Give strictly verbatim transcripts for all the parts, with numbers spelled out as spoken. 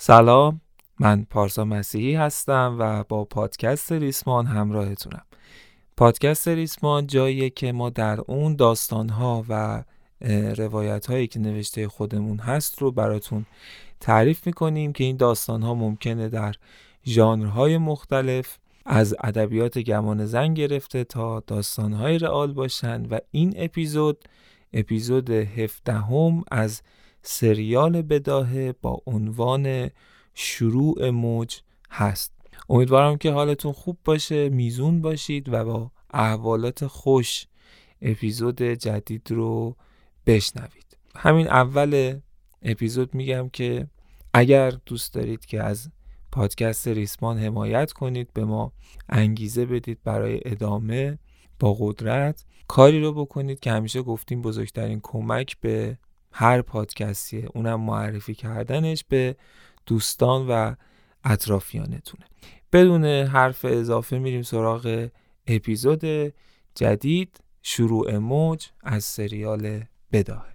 سلام، من پارسا مسیحی هستم و با پادکست ریسمان همراهتونم. پادکست ریسمان جاییه که ما در اون داستان‌ها و روایت‌هایی که نوشته خودمون هست رو براتون تعریف می‌کنیم که این داستان‌ها ممکنه در ژانرهای مختلف از ادبیات گمان زن گرفته تا داستان‌های رئال باشن و این اپیزود اپیزود هفدهم از سریال بداهه با عنوان شروع موج هست. امیدوارم که حالتون خوب باشه، میزون باشید و با احوالات خوش اپیزود جدید رو بشنوید. همین اول اپیزود میگم که اگر دوست دارید که از پادکست ریسمان حمایت کنید، به ما انگیزه بدید برای ادامه با قدرت، کاری رو بکنید که همیشه گفتیم بزرگترین کمک به هر پادکستیه، اونم معرفی کردنش به دوستان و اطرافیانتونه. بدون حرف اضافه میریم سراغ اپیزود جدید، شروع موج از سریال بداهه.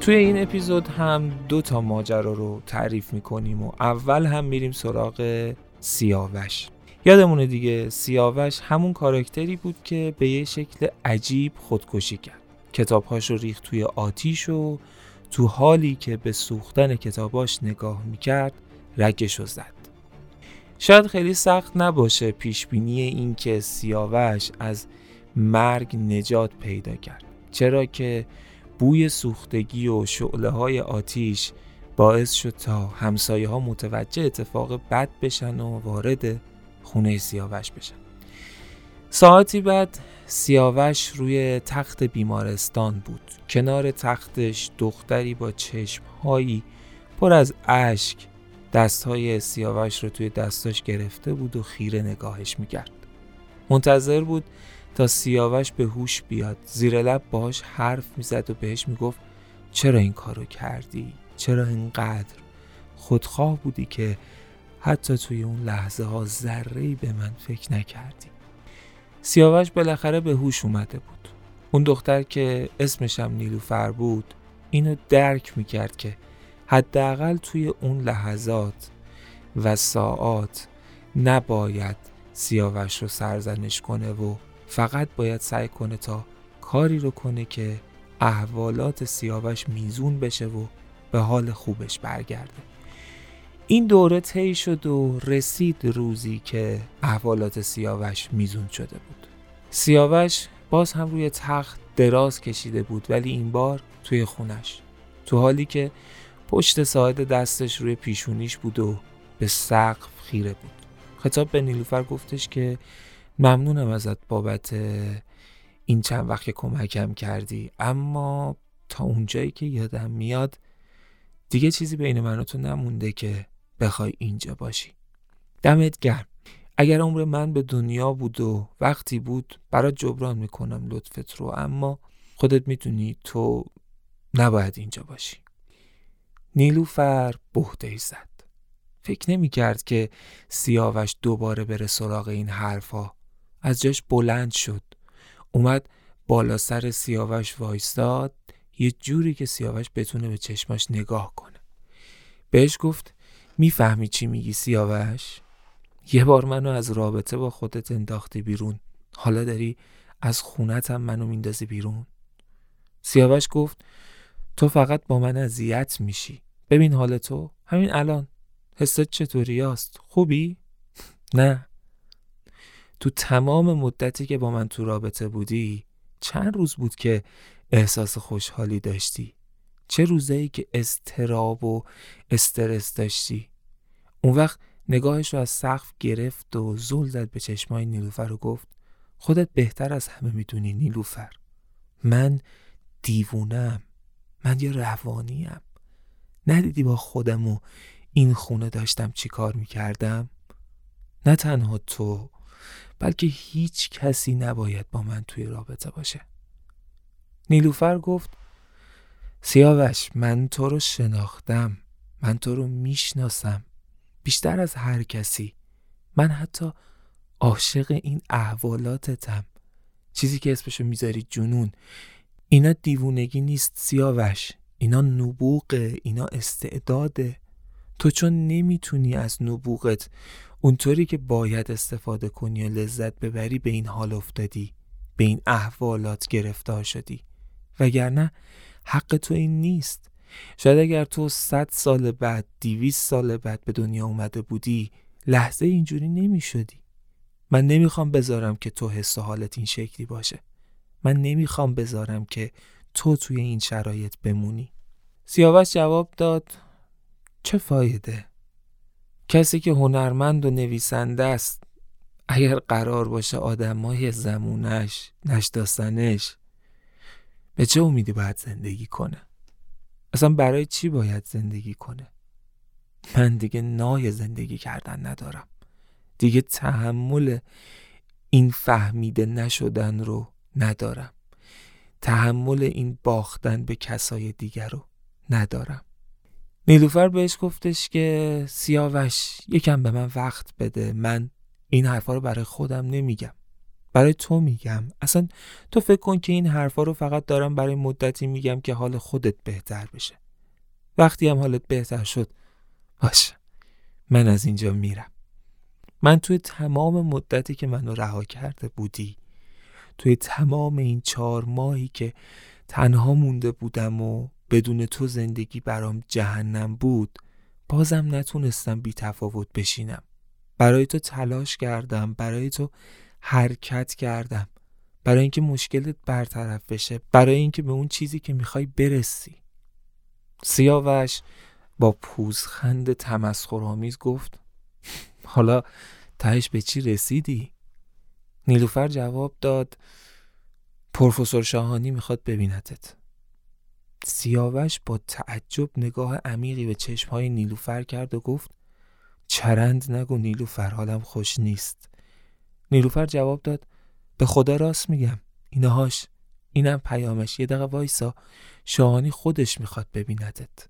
توی این اپیزود هم دو تا ماجرا رو تعریف میکنیم و اول هم میریم سراغ سیاوش. یادمونه دیگه، سیاوش همون کاراکتری بود که به یه شکل عجیب خودکشی کرد. کتابهاش رو ریخت توی آتیش و تو حالی که به سوختن کتاباش نگاه میکرد رگش رو زد. شاید خیلی سخت نباشه پیشبینی این که سیاوش از مرگ نجات پیدا کرد، چرا که بوی سوختگی و شعله‌های آتیش باعث شد تا همسایه‌ها متوجه اتفاق بد بشن و وارد خونه سیاوش بشن. ساعتی بعد سیاوش روی تخت بیمارستان بود. کنار تختش دختری با چشم‌هایی پر از اشک دست‌های سیاوش رو توی دستاش گرفته بود و خیره نگاهش می‌کرد. منتظر بود تا سیاوش به هوش بیاد. زیر لب باهاش حرف میزد و بهش میگفت چرا این کارو کردی؟ چرا اینقدر خودخواه بودی که حتی توی اون لحظه ها ذره‌ای به من فکر نکردی؟ سیاوش بالاخره به هوش اومده بود. اون دختر که اسمش هم نیلوفر بود اینو درک میکرد که حداقل توی اون لحظات و ساعات نباید سیاوش رو سرزنش کنه و فقط باید سعی کنه تا کاری رو کنه که احوالات سیاوش میزون بشه و به حال خوبش برگرده. این دوره طی شد و رسید روزی که احوالات سیاوش میزون شده بود. سیاوش باز هم روی تخت دراز کشیده بود، ولی این بار توی خونش، تو حالی که پشت ساعد دستش روی پیشونیش بود و به سقف خیره بود. خطاب به نیلوفر گفتش که ممنونم ازت بابت این چند وقت که کمکم کردی، اما تا اونجایی که یادم میاد دیگه چیزی بین من و تو نمونده که بخوای اینجا باشی. دمت گرم. اگر عمر من به دنیا بود و وقتی بود برات جبران میکنم لطفت رو، اما خودت میدونی تو نباید اینجا باشی. نیلوفر بهته‌ای زد. فکر نمی‌کرد که سیاوش دوباره بره سراغ این حرفا. از جاش بلند شد، اومد بالا سر سیاوش وایستاد، یه جوری که سیاوش بتونه به چشماش نگاه کنه. بهش گفت میفهمی چی میگی سیاوش؟ یه بار منو از رابطه با خودت انداختی بیرون، حالا داری از خونت هم منو میندازی بیرون؟ سیاوش گفت تو فقط با من اذیت میشی. ببین حال تو همین الان حست چطوری است؟ خوبی؟ نه. تو تمام مدتی که با من تو رابطه بودی چند روز بود که احساس خوشحالی داشتی؟ چه روزایی که اضطراب و استرس داشتی؟ اون وقت نگاهش رو از سقف گرفت و زل زد به چشمای نیلوفر و گفت خودت بهتر از همه میدونی نیلوفر. من دیوونم. من یه روانیم. ندیدی با خودم و این خونه داشتم چی کار میکردم؟ نه تنها تو، بلکه هیچ کسی نباید با من توی رابطه باشه. نیلوفر گفت سیاوش، من تو رو شناختم، من تو رو میشناسم بیشتر از هر کسی. من حتی عاشق این احوالاتتم، چیزی که اسمشو میذاری جنون. اینا دیوونگی نیست سیاوش، اینا نبوغه، اینا استعداده. تو چون نمیتونی از نبوغت اونطوری که باید استفاده کنی و لذت ببری به این حال افتادی، به این احوالات گرفتار شدی. وگرنه حق تو این نیست. شاید اگر تو صد سال بعد، دویست سال بعد به دنیا اومده بودی، لحظه اینجوری نمی شدی. من نمیخوام بذارم که تو حس و حالت این شکلی باشه. من نمیخوام بذارم که تو توی این شرایط بمونی. سیاوش جواب داد چه فایده؟ کسی که هنرمند و نویسنده است، اگر قرار باشه آدمای زمونش نشناسنش، به چه امیدی باید زندگی کنه؟ اصلا برای چی باید زندگی کنه؟ من دیگه نای زندگی کردن ندارم. دیگه تحمل این فهمیده نشدن رو ندارم. تحمل این باختن به کسای دیگر رو ندارم. نیلوفر بهش گفتش که سیاوش یکم به من وقت بده، من این حرفا رو برای خودم نمیگم، برای تو میگم. اصلا تو فکر کن که این حرفا رو فقط دارم برای مدتی میگم که حال خودت بهتر بشه. وقتی هم حالت بهتر شد، باشه من از اینجا میرم. من توی تمام مدتی که منو رها کرده بودی، توی تمام این چهار ماهی که تنها مونده بودم و بدون تو زندگی برام جهنم بود، بازم نتونستم بی تفاوت بشینم. برای تو تلاش کردم، برای تو حرکت کردم، برای اینکه مشکلت برطرف بشه، برای اینکه به اون چیزی که میخوای برسی. سیاوش با پوزخند تمسخرآمیز گفت حالا تهش به چی رسیدی؟ نیلوفر جواب داد پروفسور شاهانی میخواد ببینتت. سیاوش با تعجب نگاه عمیقی به چشمهای نیلوفر کرد و گفت چرند نگو نیلوفر، حالم خوش نیست. نیلوفر جواب داد به خدا راست میگم، اینهاش، اینم پیامش. یه دقیقه وایسا، شاهانی خودش میخواد ببیندت.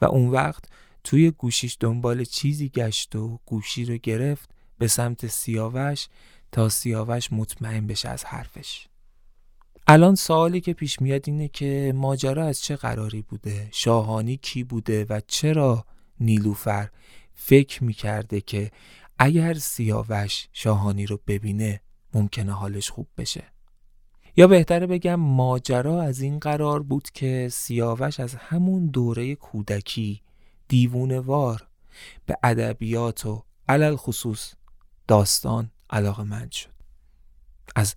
و اون وقت توی گوشیش دنبال چیزی گشت و گوشی رو گرفت به سمت سیاوش تا سیاوش مطمئن بشه از حرفش. الان سوالی که پیش میاد اینه که ماجرا از چه قراری بوده؟ شاهانی کی بوده و چرا نیلوفر فکر میکرده که اگر سیاوش شاهانی رو ببینه ممکنه حالش خوب بشه؟ یا بهتره بگم ماجرا از این قرار بود که سیاوش از همون دوره کودکی دیوونه‌وار به ادبیات و علل خصوص داستان علاقه‌مند شد. از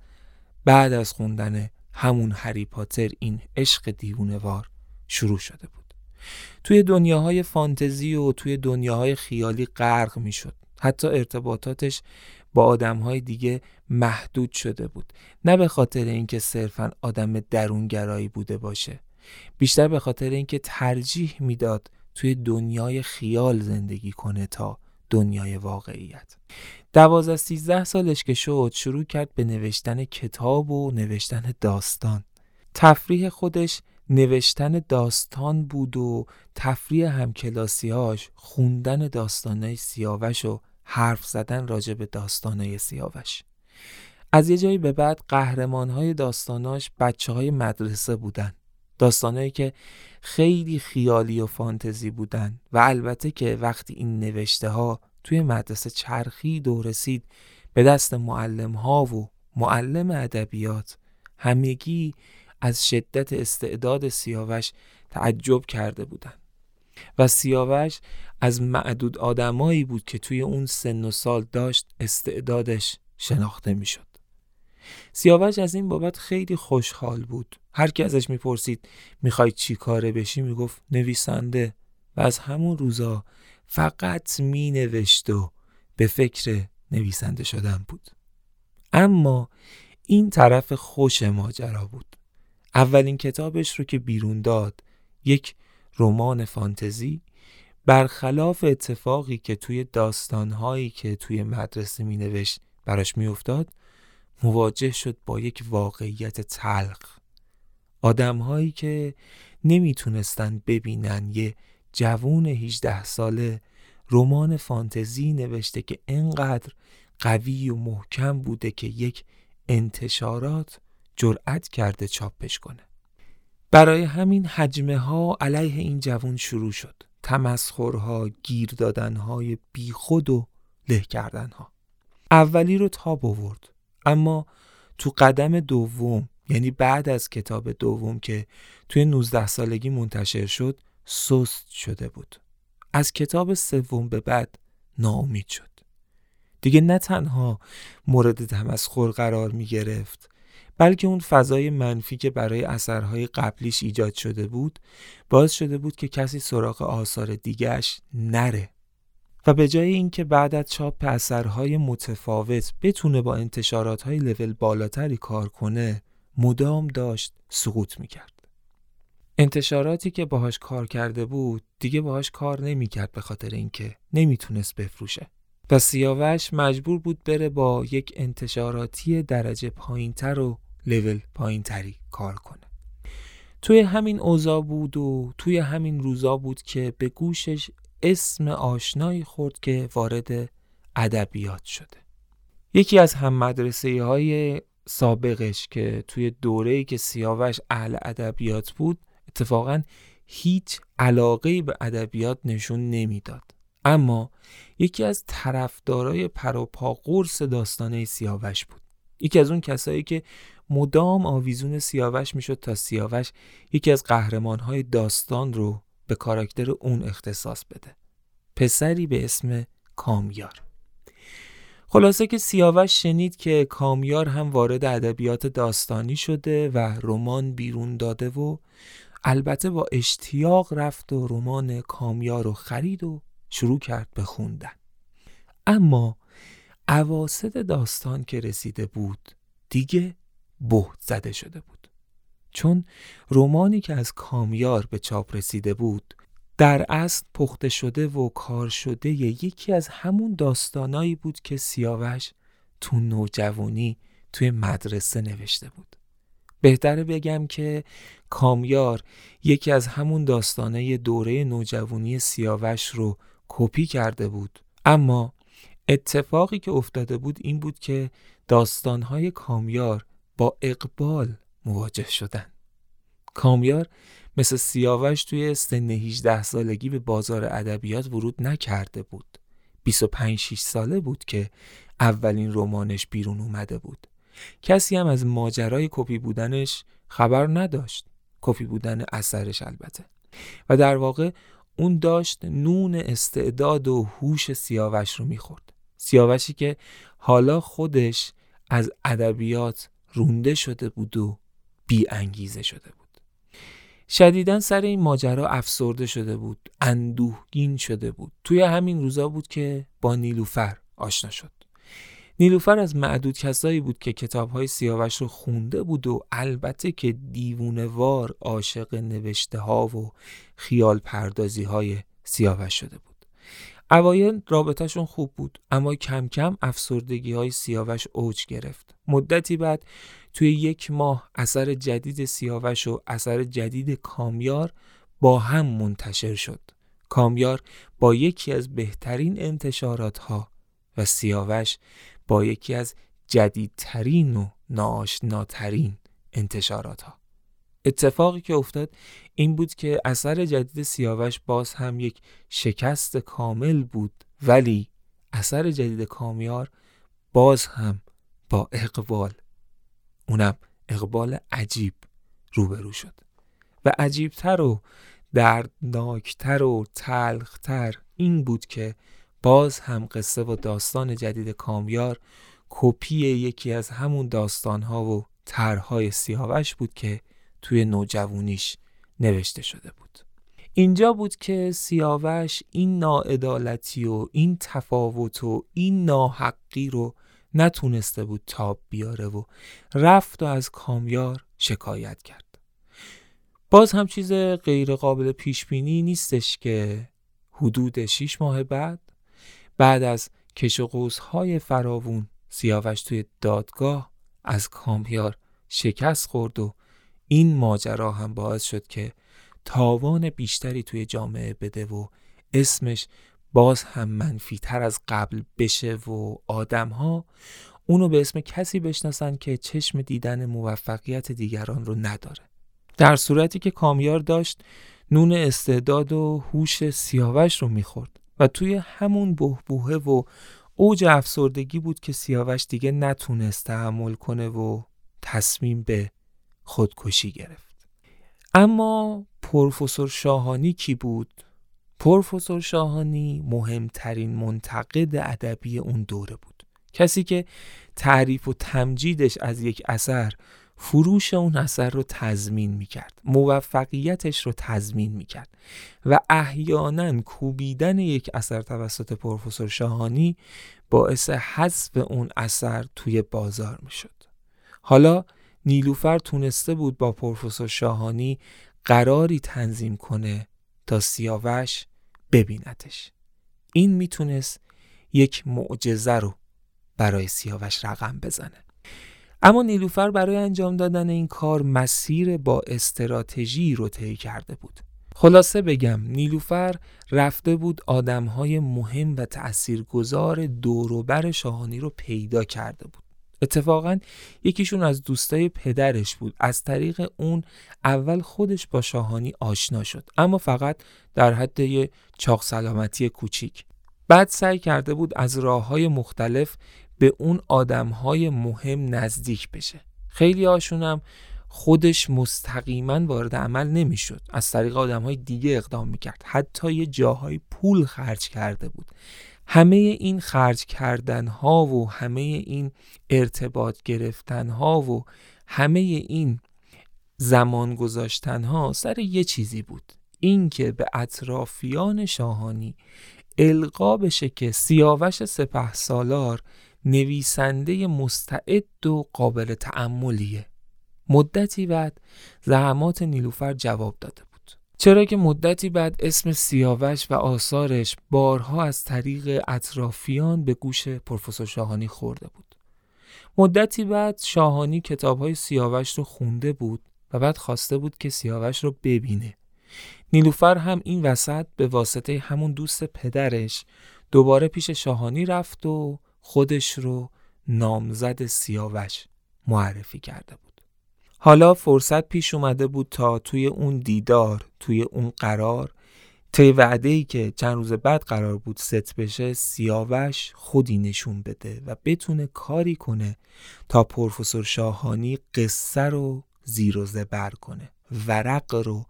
بعد از خوندن همون هری پاتر این عشق دیوونه‌وار شروع شده بود. توی دنیاهای فانتزی و توی دنیاهای خیالی غرق میشد. حتی ارتباطاتش با آدمهای دیگه محدود شده بود. نه به خاطر اینکه صرفاً آدم درونگرایی بوده باشه، بیشتر به خاطر اینکه ترجیح میداد توی دنیای خیال زندگی کنه تا دنیای واقعیت. دوازده سیزده سالش که شد، شروع کرد به نوشتن کتاب و نوشتن داستان. تفریح خودش نوشتن داستان بود و تفریح همکلاسی‌هاش خوندن داستانای سیاوش و حرف زدن راجع به داستانای سیاوش. از یه جایی به بعد قهرمان‌های داستاناش بچه‌های مدرسه بودن. داستانایی که خیلی خیالی و فانتزی بودن و البته که وقتی این نوشته‌ها توی مدرسه چرخید و رسید به دست معلم‌ها و معلم ادبیات، همگی از شدت استعداد سیاوش تعجب کرده بودند. و سیاوش از معدود آدمایی بود که توی اون سن و سال داشت استعدادش شناخته میشد. سیاوش از این بابت خیلی خوشحال بود. هر کی ازش میپرسید میخوای چی کاره بشی میگفت نویسنده و از همون روزا فقط مینوشت و به فکر نویسنده شدن بود. اما این طرف خوش ماجرا بود. اولین کتابش رو که بیرون داد، یک رمان فانتزی، برخلاف اتفاقی که توی داستانهایی که توی مدرسه می نوشت براش می افتاد، مواجه شد با یک واقعیت تلخ. آدمهایی که نمی تونستن ببینن یه جوون هجده ساله رمان فانتزی نوشته که انقدر قوی و محکم بوده که یک انتشارات جرأت کرده چاپش کنه. برای همین هجمه ها علیه این جوان شروع شد. تمسخرها، گیر دادنهای بی خود و له کردنها. اولی رو تاب آورد، اما تو قدم دوم، یعنی بعد از کتاب دوم که توی نوزده سالگی منتشر شد، سست شده بود. از کتاب سوم به بعد ناامید شد. دیگه نه تنها مورد تمسخر قرار می گرفت، بلکه اون فضای منفی که برای اثرهای قبلیش ایجاد شده بود باعث شده بود که کسی سراغ آثار دیگهش نره و به جای اینکه بعد از چاپ اثرهای متفاوت بتونه با انتشاراتهای لول بالاتری کار کنه، مدام داشت سقوط میکرد. انتشاراتی که باهاش کار کرده بود دیگه باهاش کار نمیکرد به خاطر اینکه نمیتونست بفروشه و سیاوش مجبور بود بره با یک انتشاراتی درجه پایینتر و لول پایینتری کار کنه. توی همین اوضاع بود و توی همین روزا بود که به گوشش اسم آشنایی خورد که وارد ادبیات شده. یکی از هم مدرسه های سابقش که توی دوره‌ای که سیاوش اهل ادبیات بود اتفاقاً هیچ علاقه‌ای به ادبیات نشون نمیداد، اما یکی از طرفدارای پر و پا قرص داستانه سیاوش بود. یکی از اون کسایی که مدام آویزون سیاوش میشد تا سیاوش یکی از قهرمانهای داستان رو به کاراکتر اون اختصاص بده. پسری به اسم کامیار. خلاصه که سیاوش شنید که کامیار هم وارد ادبیات داستانی شده و رمان بیرون داده و البته با اشتیاق رفت و رمان کامیار رو خرید و شروع کرد به خوندن. اما اواسط داستان که رسیده بود دیگه بهت زده شده بود، چون رمانی که از کامیار به چاپ رسیده بود در اصل پخته شده و کار شده یکی از همون داستانایی بود که سیاوش تو نوجوانی توی مدرسه نوشته بود. بهتره بگم که کامیار یکی از همون داستانای دوره نوجوانی سیاوش رو کپی کرده بود، اما اتفاقی که افتاده بود این بود که داستانهای کامیار با اقبال مواجه شدن. کامیار مثل سیاوش توی سن هجده سالگی به بازار ادبیات ورود نکرده بود. بیست و پنج شش ساله بود که اولین رمانش بیرون اومده بود. کسی هم از ماجرای کپی بودنش خبر نداشت، کپی بودن اثرش البته، و در واقع اون داشت نون استعداد و هوش سیاوش رو میخورد. سیاوشی که حالا خودش از ادبیات رونده شده بود و بی انگیزه شده بود. شدیداً سر این ماجرا افسرده شده بود، اندوهگین شده بود. توی همین روزا بود که با نیلوفر آشنا شد. نیلوفر از معدود کسایی بود که کتاب‌های سیاوش رو خونده بود و البته که دیوونه‌وار عاشق نوشته‌ها و خیال پردازی‌های سیاوش شده بود. اوایل رابطه‌شون خوب بود، اما کم کم افسردگی‌های سیاوش اوج گرفت. مدتی بعد توی یک ماه اثر جدید سیاوش و اثر جدید کامیار با هم منتشر شد. کامیار با یکی از بهترین انتشارات‌ها و سیاوش با یکی از جدیدترین و ناآشناترین انتشارات ها. اتفاقی که افتاد این بود که اثر جدید سیاوش باز هم یک شکست کامل بود، ولی اثر جدید کامیار باز هم با اقبال، اونم اقبال عجیب، روبرو شد و عجیبتر و دردناکتر و تلختر این بود که باز هم قصه و داستان جدید کامیار کپی یکی از همون داستان‌ها و طرح‌های سیاوش بود که توی نوجوانیش نوشته شده بود. اینجا بود که سیاوش این ناعدالتی و این تفاوت و این ناحقی رو نتونسته بود تاب بیاره و رفت و از کامیار شکایت کرد. باز هم چیز غیر قابل پیش بینی نیستش که حدود شش ماه بعد بعد از کش و قوس‌های فراوون سیاوش توی دادگاه از کامیار شکست خورد و این ماجرا هم باعث شد که تاوان بیشتری توی جامعه بده و اسمش باز هم منفی تر از قبل بشه و آدم ها اونو به اسم کسی بشناسن که چشم دیدن موفقیت دیگران رو نداره. در صورتی که کامیار داشت نون استعداد و هوش سیاوش رو میخورد و توی همون بهبوهه و اوج افسردگی بود که سیاوش دیگه نتونست تحمل کنه و تصمیم به خودکشی گرفت. اما پروفسور شاهانی کی بود؟ پروفسور شاهانی مهمترین منتقد ادبی اون دوره بود. کسی که تعریف و تمجیدش از یک اثر فروش اون اثر رو تضمین میکرد، موفقیتش رو تضمین میکرد و احیاناً کوبیدن یک اثر توسط پروفسور شاهانی باعث حذف اون اثر توی بازار میشد. حالا نیلوفر تونسته بود با پروفسور شاهانی قراری تنظیم کنه تا سیاوش ببینتش. این میتونست یک معجزه رو برای سیاوش رقم بزنه. اما نیلوفر برای انجام دادن این کار مسیر با استراتژی رو طی کرده بود. خلاصه بگم نیلوفر رفته بود آدم‌های مهم و تأثیرگذار دور و بر شاهانی رو پیدا کرده بود. اتفاقاً یکیشون از دوستای پدرش بود. از طریق اون اول خودش با شاهانی آشنا شد، اما فقط در حد یه چاق سلامتی کوچیک. بعد سعی کرده بود از راه‌های مختلف به اون آدم‌های مهم نزدیک بشه. خیلی هاشونم خودش مستقیماً وارد عمل نمی‌شد. از طریق آدم‌های دیگه اقدام می‌کرد. حتی یه جاهای پول خرج کرده بود. همه این خرج کردن‌ها و همه این ارتباط گرفتن‌ها و همه این زمان گذاشتن‌ها سر یه چیزی بود. این که به اطرافیان شاهانی القا بشه که سیاوش سپهسالار نویسنده مستعد و قابل تأملیه. مدتی بعد زحمات نیلوفر جواب داده بود، چرا که مدتی بعد اسم سیاوش و آثارش بارها از طریق اطرافیان به گوش پروفسور شاهانی خورده بود. مدتی بعد شاهانی کتاب‌های سیاوش رو خونده بود و بعد خواسته بود که سیاوش رو ببینه. نیلوفر هم این وسط به واسطه همون دوست پدرش دوباره پیش شاهانی رفت و خودش رو نامزد سیاوش معرفی کرده بود. حالا فرصت پیش اومده بود تا توی اون دیدار، توی اون قرار، طی وعده‌ای که چند روز بعد قرار بود ست بشه، سیاوش خودی نشون بده و بتونه کاری کنه تا پروفسور شاهانی قصه رو زیر و زبر کنه، ورق رو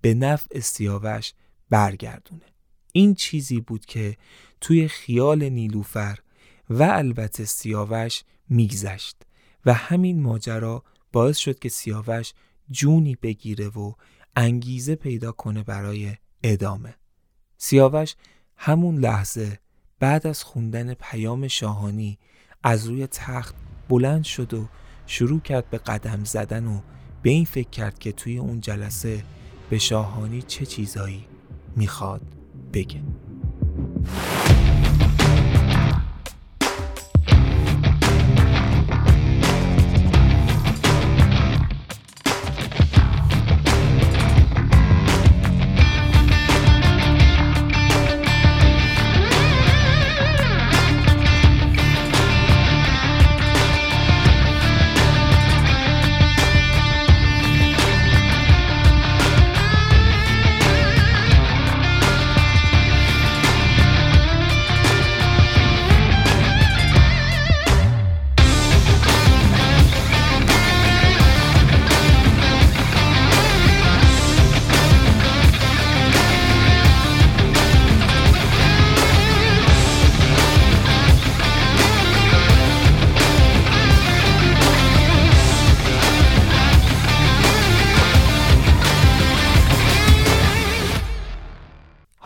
به نفع سیاوش برگردونه. این چیزی بود که توی خیال نیلوفر و البته سیاوش میگذشت و همین ماجرا باعث شد که سیاوش جونی بگیره و انگیزه پیدا کنه برای ادامه. سیاوش همون لحظه بعد از خوندن پیام شاهانی از روی تخت بلند شد و شروع کرد به قدم زدن و به این فکر کرد که توی اون جلسه به شاهانی چه چیزایی میخواد بگه.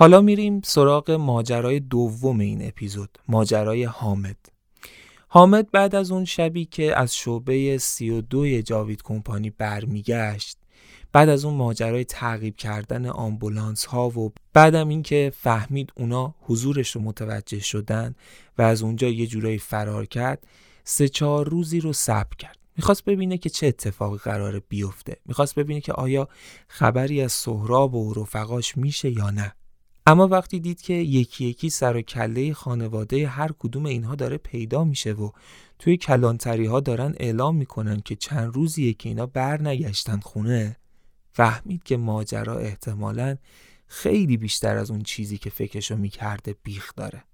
حالا میریم سراغ ماجرای دوم این اپیزود، ماجرای حامد. حامد بعد از اون شبی که از شعبه سی و دو جاوید کمپانی برمیگشت، بعد از اون ماجرای تعقیب کردن آمبولانس ها و بعدم این که فهمید اونا حضورش رو متوجه شدن و از اونجا یه جورایی فرار کرد، سه چهار روزی رو صبر کرد. میخواست ببینه که چه اتفاقی قراره بیفته. میخواست ببینه که آیا خبری از سهراب و رفقاش میشه یا نه. اما وقتی دید که یکی یکی سر و کله خانواده هر کدوم اینها داره پیدا میشه و توی کلانتری ها دارن اعلام میکنن که چند روزیه که اینا بر نگشتن خونه، فهمید که ماجرا احتمالاً خیلی بیشتر از اون چیزی که فکرشو میکرده بیخ داره.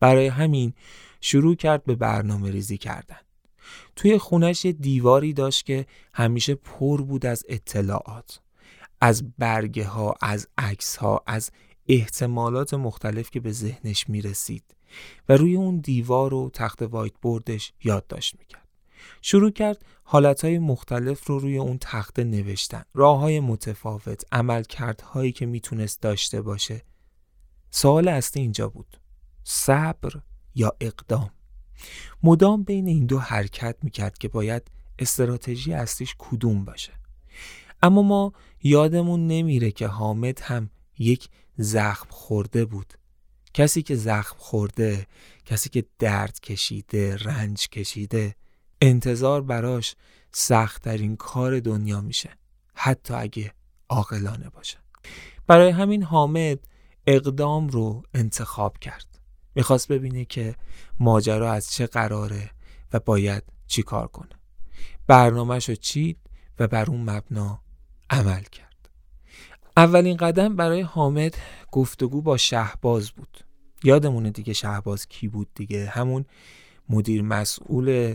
برای همین شروع کرد به برنامه ریزی کردن. توی خونش یه دیواری داشت که همیشه پر بود از اطلاعات، از برگه ها، از عکس ها، از احتمالات مختلف که به ذهنش میرسید و روی اون دیوار و تخت وایت بوردش یادداشت میکرد. شروع کرد حالتهای مختلف رو روی اون تخته نوشتن، راههای متفاوت، عملکردهایی که میتونست داشته باشه. سوال اصلی اینجا بود: صبر یا اقدام؟ مدام بین این دو حرکت میکرد که باید استراتژی اصلیش کدوم باشه. اما ما یادمون نمیره که حامد هم یک زخم خورده بود. کسی که زخم خورده، کسی که درد کشیده، رنج کشیده، انتظار براش سخت‌ترین کار دنیا میشه، حتی اگه عاقلانه باشه. برای همین حامد اقدام رو انتخاب کرد. میخواست ببینه که ماجرا از چه قراره و باید چی کار کنه. برنامه‌ش رو چید و بر اون مبنا عمل کرد. اولین قدم برای حامد گفتگو با شهباز بود. یادمونه دیگه شهباز کی بود دیگه؟ همون مدیر مسئول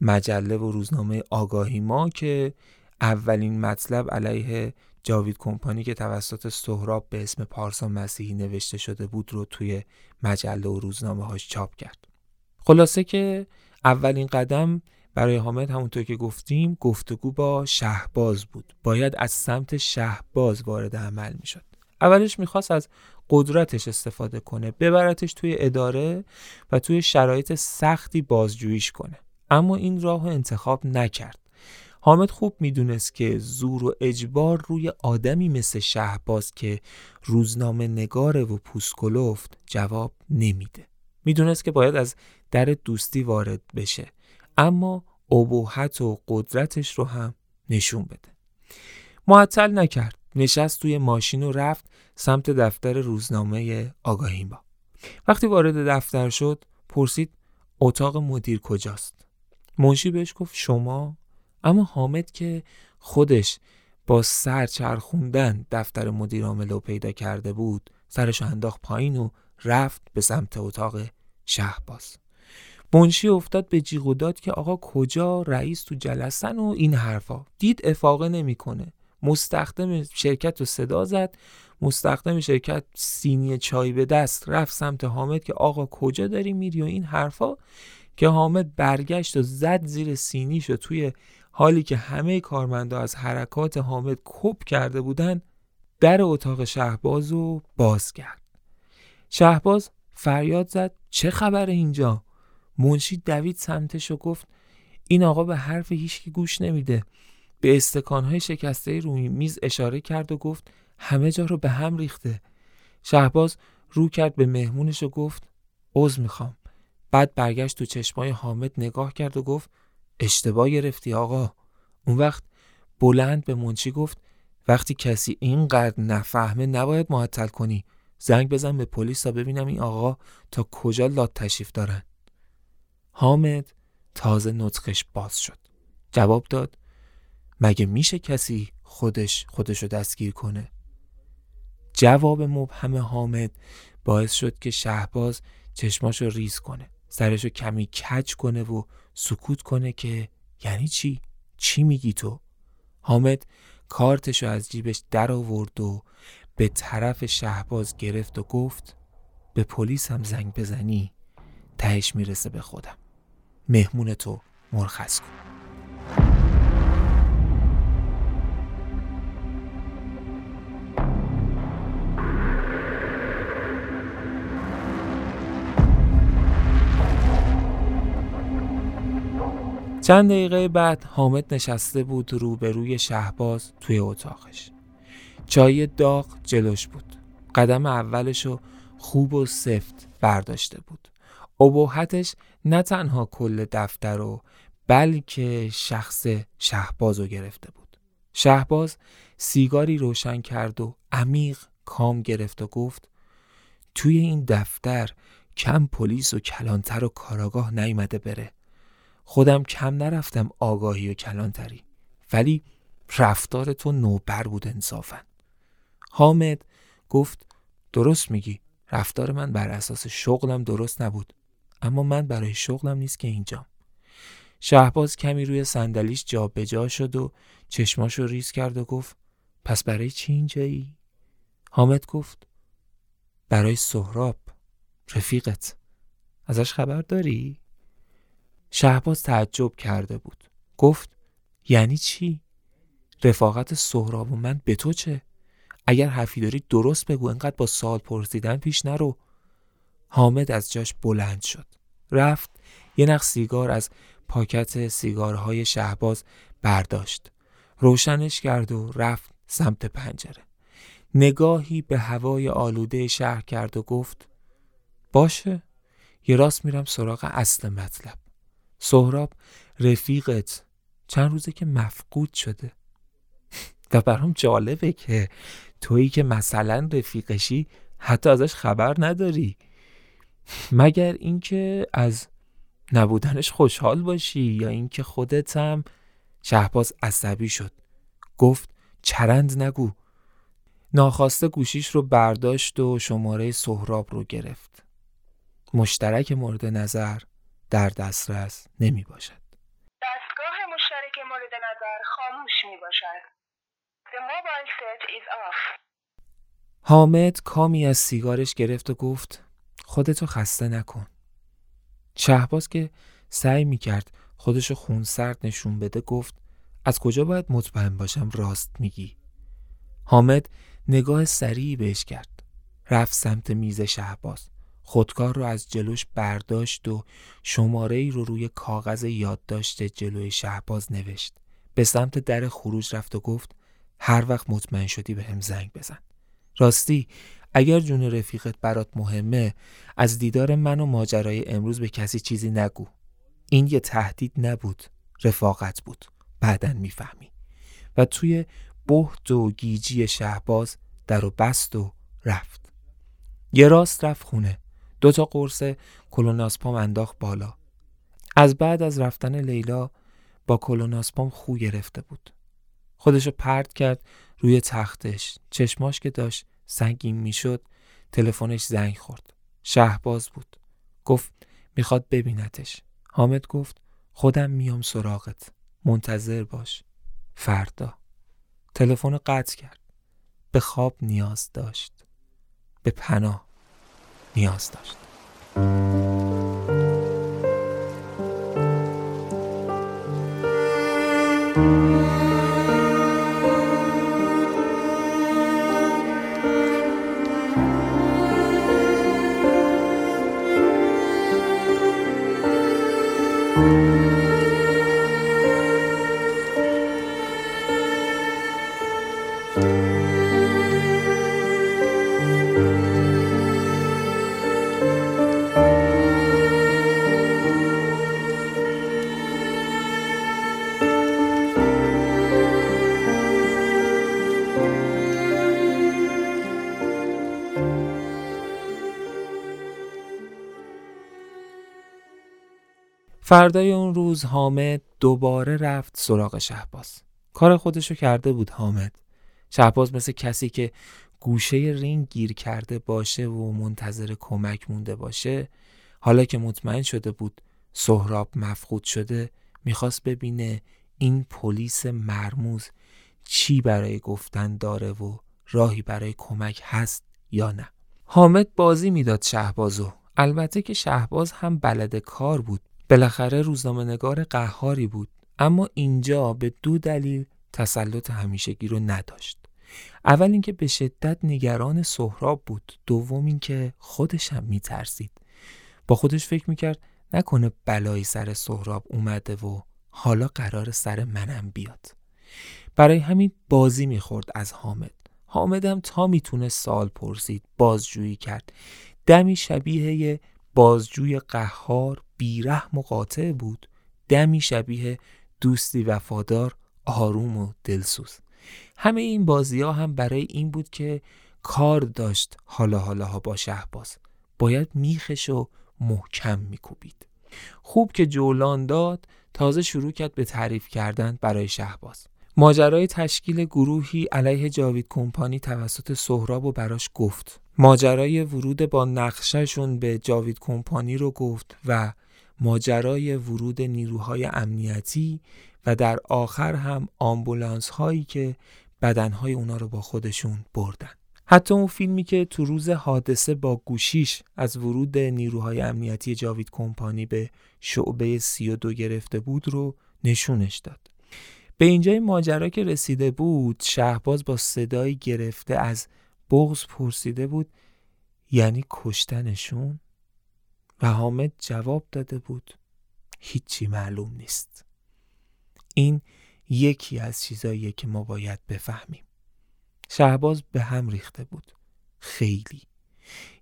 مجله و روزنامه آگاهی ما که اولین مطلب علیه جاوید کمپانی که توسط سهراب به اسم پارسا مسیحی نوشته شده بود رو توی مجله و روزنامه هاش چاپ کرد. خلاصه که اولین قدم برای حامد همونطور که گفتیم گفتگو با شهباز بود. باید از سمت شهباز وارد عمل می شد. اولش میخواست از قدرتش استفاده کنه، ببرتش توی اداره و توی شرایط سختی بازجوییش کنه. اما این راه رو انتخاب نکرد. حامد خوب میدونست که زور و اجبار روی آدمی مثل شهباز که روزنامه نگاره و پوسکلفت جواب نمیده. میدونست که باید از در دوستی وارد بشه، اما ابهت و قدرتش رو هم نشون بده. معطل نکرد. نشست توی ماشین و رفت سمت دفتر روزنامه آگاهی ما. وقتی وارد دفتر شد پرسید اتاق مدیر کجاست؟ منشی بهش گفت شما؟ اما حامد که خودش با سر چرخوندن دفتر مدیر عامل رو پیدا کرده بود، سرش انداخت پایین و رفت به سمت اتاق شهباز. منشی افتاد به جیغ و داد که آقا کجا، رئیس تو جلسن و این حرفا. دید افاقه نمیکنه. مستخدم شرکت رو صدا زد. مستخدم شرکت سینی چای به دست رفت سمت حامد که آقا کجا داری میری و این حرفا، که حامد برگشت و زد زیر سینیش و توی حالی که همه کارمندا از حرکات حامد کپ کرده بودن در اتاق شهباز رو باز کرد. شهباز فریاد زد چه خبر اینجا؟ منشی دوید سمتش و گفت این آقا به حرف هیچکی گوش نمیده. به استکانهای شکسته روی میز اشاره کرد و گفت همه جا رو به هم ریخته. شهباز رو کرد به مهمونش و گفت عذر میخوام. بعد برگشت تو چشمای حامد نگاه کرد و گفت اشتباه گرفتی آقا. اون وقت بلند به منشی گفت وقتی کسی اینقدر نفهمه نباید معطل کنی. زنگ بزن به پلیس تا ببینم این آقا تا کجا لات تشریف دارن. حامد تازه نطقش باز شد. جواب داد مگه میشه کسی خودش خودشو دستگیر کنه؟ جواب مبهم حامد باعث شد که شهباز چشماشو ریز کنه، سرشو کمی کج کنه و سکوت کنه که یعنی چی؟ چی میگی تو؟ حامد کارتشو از جیبش در آورد و به طرف شهباز گرفت و گفت به پلیس هم زنگ بزنی تهش میرسه به خودم. مهمون تو مرخص کن. چند دقیقه بعد حامد نشسته بود روبروی شهباز توی اتاقش. چای داغ جلوش بود. قدم اولشو خوب و سفت برداشته بود. ابهتش نه تنها کل دفتر و بلکه شخص شهبازو گرفته بود. شهباز سیگاری روشن کرد و عمیق کام گرفت و گفت توی این دفتر کم پلیس و کلانتر و کاراگاه نیامده بره. خودم کم نرفتم آگاهی و کلانتری، ولی رفتار تو نوبر بود انصافا. حامد گفت درست میگی، رفتار من بر اساس شغلم درست نبود، اما من برای شغلم نیست که اینجام. شهباز کمی روی صندلیش جا به جا شد و چشماشو ریز کرد و گفت پس برای چی اینجایی؟ حامد گفت برای سهراب، رفیقت. ازش خبر داری؟ شهباز تعجب کرده بود. گفت یعنی چی؟ رفاقت سهراب و من به تو چه؟ اگر حرفی داری درست بگو، انقدر با سوال پرسیدن پیش نرو. حامد از جاش بلند شد. رفت یه نخ سیگار از پاکت سیگارهای شهباز برداشت. روشنش کرد و رفت سمت پنجره. نگاهی به هوای آلوده شهر کرد و گفت باشه، یه راست میرم سراغ اصل مطلب. سهراب رفیقت چند روزه که مفقود شده و برام جالبه که تویی که مثلا رفیقشی حتی ازش خبر نداری، مگر اینکه از نبودنش خوشحال باشی یا اینکه خودت هم. شهباز عصبی شد. گفت چرند نگو. ناخواسته گوشیش رو برداشت و شماره سهراب رو گرفت. مشترک مورد نظر در دسترس نمی باشد. دستگاه مشترک مورد نظر خاموش می باشد. The mobile set is off. حامد کامی از سیگارش گرفت و گفت خودتو خسته نکن. شهباز که سعی می کرد خودشو خونسرد نشون بده گفت از کجا باید مطمئن باشم راست میگی؟ حامد نگاه سریعی بهش کرد. رفت سمت میز شهباز. خودکار رو از جلوش برداشت و شماره‌ای رو روی کاغذ یادداشت جلوی شهباز نوشت. به سمت در خروج رفت و گفت هر وقت مطمئن شدی به هم زنگ بزن. راستی اگر جون رفیقت برات مهمه، از دیدار من و ماجرای امروز به کسی چیزی نگو. این یه تهدید نبود، رفاقت بود. بعداً میفهمی. و توی بهت و گیجی شهباز در و بست و رفت. یه راست رفت خونه. دو تا قرص کلوناسپام انداخت بالا. از بعد از رفتن لیلا با کلوناسپام خو گرفته بود. خودشو پرت کرد روی تختش. چشماش که داشت سنگین میشد، تلفنش زنگ خورد. شهباز بود. گفت میخواد ببینتش. حامد گفت خودم میام سراغت، منتظر باش فردا. تلفن قطع کرد. به خواب نیاز داشت، به پناه نیاز داشت. فردای اون روز حامد دوباره رفت سراغ شهباز. کار خودشو کرده بود حامد. شهباز مثل کسی که گوشه رینگ گیر کرده باشه و منتظر کمک مونده باشه، حالا که مطمئن شده بود سهراب مفقود شده، میخواست ببینه این پلیس مرموز چی برای گفتن داره و راهی برای کمک هست یا نه. حامد بازی میداد شهبازو. البته که شهباز هم بلد کار بود. بالاخره روزنامه‌نگار قهاری بود، اما اینجا به دو دلیل تسلط همیشگی رو نداشت. اول اینکه به شدت نگران سهراب بود، دوم اینکه خودش هم میترسید. با خودش فکر میکرد نکنه بلایی سر سهراب اومده و حالا قرار سر منم بیاد. برای همین بازی میخورد از حامد. حامدم تا میتونه سال پرسید، بازجویی کرد. دمی شبیه بازجوی قهار، بیرحم و قاطع بود، دمی شبیه دوستی وفادار، آروم و دلسوز. همه این بازی ها هم برای این بود که کار داشت حالا حالا ها با شهباز. باید میخش و محکم میکوبید. خوب که جولان داد، تازه شروع کرد به تعریف کردن برای شهباز. ماجرای تشکیل گروهی علیه جاوید کمپانی توسط سهراب و براش گفت. ماجرای ورود با نقشه‌شون به جاوید کمپانی رو گفت و ماجرای ورود نیروهای امنیتی و در آخر هم آمبولانس هایی که بدنهای اونا رو با خودشون بردن. حتی اون فیلمی که تو روز حادثه با گوشیش از ورود نیروهای امنیتی جاوید کمپانی به شعبه سی و دو گرفته بود رو نشونش داد. به اینجای ماجرا که رسیده بود، شهباز با صدایی گرفته از بغض پرسیده بود یعنی کشتنشون؟ و حامد جواب داده بود هیچی معلوم نیست. این یکی از چیزاییه که ما باید بفهمیم. شهباز به هم ریخته بود، خیلی.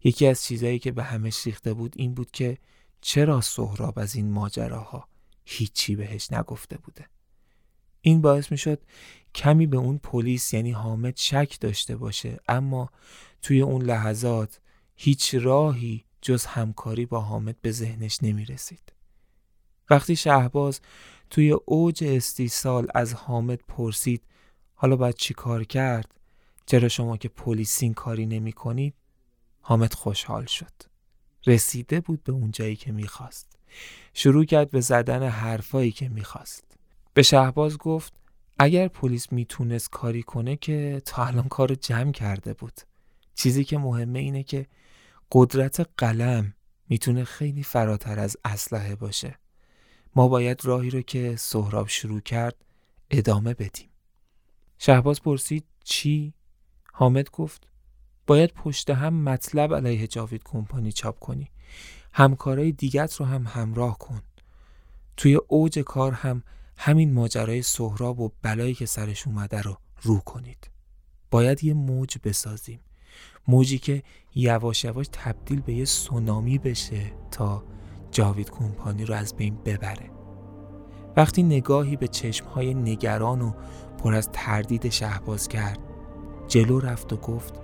یکی از چیزایی که به همش ریخته بود این بود که چرا سهراب از این ماجراها هیچی بهش نگفته بوده. این باعث میشد کمی به اون پلیس یعنی حامد شک داشته باشه، اما توی اون لحظات هیچ راهی جز همکاری با حامد به ذهنش نمی رسید. وقتی شهباز توی اوج استیصال از حامد پرسید حالا باید چی کار کرد؟ چرا شما که پلیسین کاری نمی کنید؟ حامد خوشحال شد. رسیده بود به اون جایی که می خواست. شروع کرد به زدن حرفایی که می خواست. به شهباز گفت اگر پلیس میتونست کاری کنه که تا الان کارو جمع کرده بود. چیزی که مهمه اینه که قدرت قلم میتونه خیلی فراتر از اسلحه باشه. ما باید راهی رو که سهراب شروع کرد ادامه بدیم. شهباز پرسید چی؟ حامد گفت باید پشت هم مطلب علیه جاوید کمپانی چاپ کنی. همکارای دیگت رو هم همراه کن. توی اوج کار هم همین ماجرای سهراب و بلایی که سرش اومده رو رو کنید. باید یه موج بسازیم. موجی که یواش یواش تبدیل به یه سونامی بشه تا جاوید کمپانی رو از بین ببره. وقتی نگاهی به چشمهای نگران و پر از تردید شهباز کرد، جلو رفت و گفت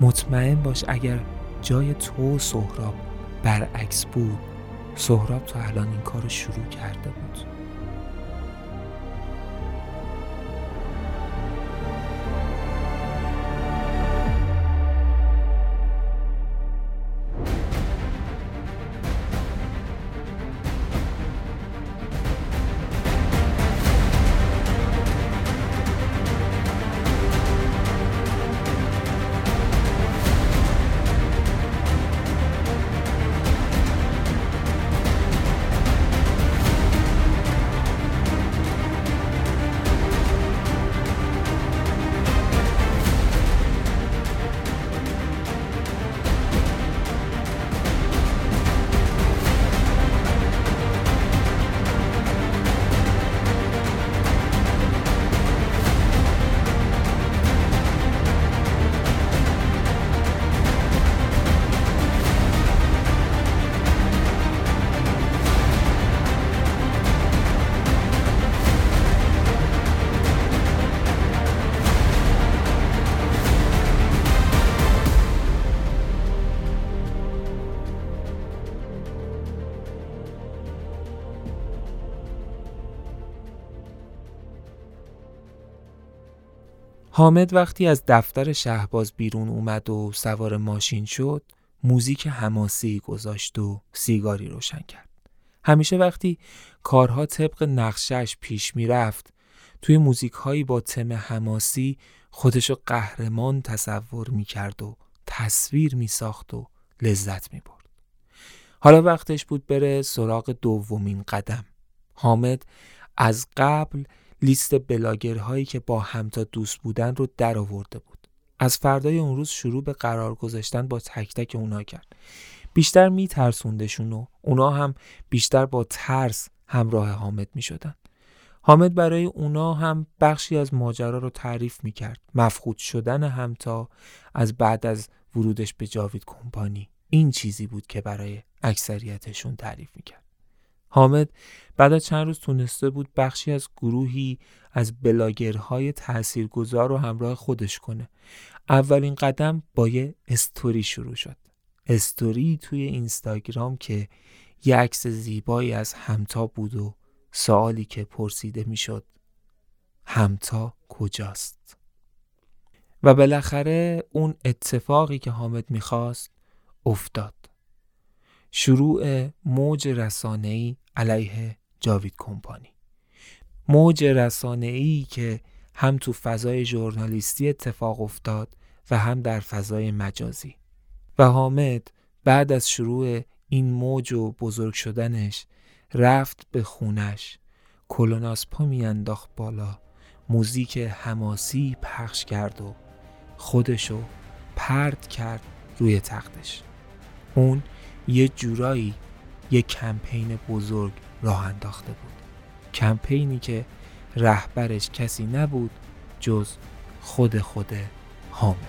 مطمئن باش اگر جای تو سهراب برعکس بود، سهراب تا الان این کار رو شروع کرده بود. حامد وقتی از دفتر شهباز بیرون اومد و سوار ماشین شد، موزیک حماسی گذاشت و سیگاری روشن کرد. همیشه وقتی کارها طبق نقشه‌اش پیش میرفت، توی موزیک‌هایی با تم حماسی خودشو قهرمان تصور می‌کرد و تصویر می‌ساخت و لذت می‌برد. حالا وقتش بود بره سراغ دومین قدم. حامد از قبل لیست بلاگرهایی که با همتا دوست بودن رو در آورده بود. از فردای اون روز شروع به قرار گذاشتن با تک تک اونا کرد. بیشتر می ترسوندشون و اونا هم بیشتر با ترس همراه حامد می شدن. حامد برای اونا هم بخشی از ماجرا رو تعریف میکرد. مفقود شدن همتا از بعد از ورودش به جاوید کمپانی. این چیزی بود که برای اکثریتشون تعریف میکرد. حامد بعد از چند روز تونسته بود بخشی از گروهی از بلاگرهای تاثیرگذار رو همراه خودش کنه. اولین قدم با یه استوری شروع شد. استوری توی اینستاگرام که یه عکس زیبایی از همتا بود و سوالی که پرسیده میشد همتا کجاست؟ و بالاخره اون اتفاقی که حامد میخواست افتاد. شروع موج رسانه‌ای علیه جاوید کمپانی. موج رسانه‌ای که هم تو فضای ژورنالیستی اتفاق افتاد و هم در فضای مجازی. و حامد بعد از شروع این موج و بزرگ شدنش رفت به خونش، کلوناسپا میانداخت بالا، موزیک حماسی پخش کرد و خودشو پرت کرد روی تختش. اون یه جورایی یه کمپین بزرگ راه انداخته بود، کمپینی که رهبرش کسی نبود جز خود خود حامد.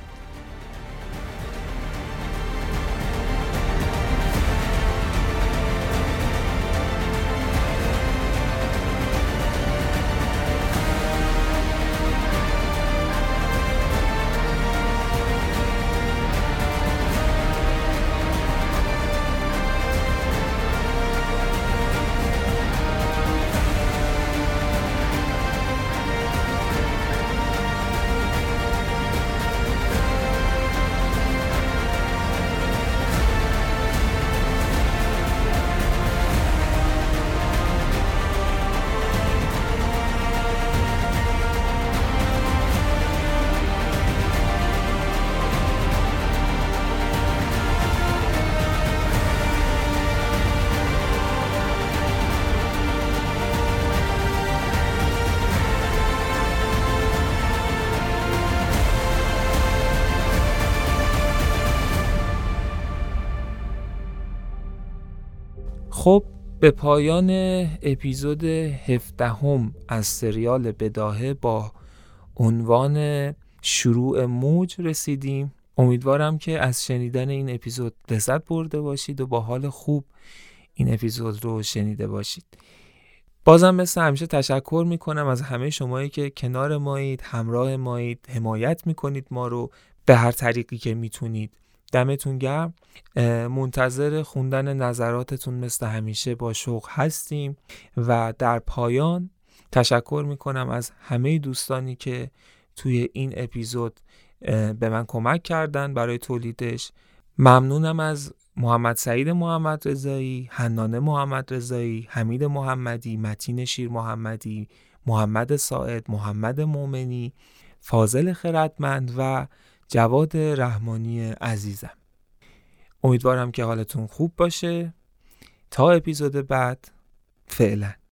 خب به پایان اپیزود هفدهم از سریال بداهه با عنوان شروع موج رسیدیم. امیدوارم که از شنیدن این اپیزود لذت برده باشید و با حال خوب این اپیزود رو شنیده باشید. بازم مثل همیشه تشکر میکنم از همه شمایی که کنار مایید، همراه مایید، حمایت میکنید ما رو به هر طریقی که میتونید. دمتون گرم. منتظر خوندن نظراتتون مثل همیشه با شوق هستیم. و در پایان تشکر میکنم از همه دوستانی که توی این اپیزود به من کمک کردن برای تولیدش. ممنونم از محمد سعید محمد رضایی، حنانه محمد رضایی، حمید محمدی، متین شیر محمدی، محمد ساعد، محمد مومنی، فاضل خردمند و جواد رحمانی عزیزم. امیدوارم که حالتون خوب باشه. تا اپیزود بعد، فعلا.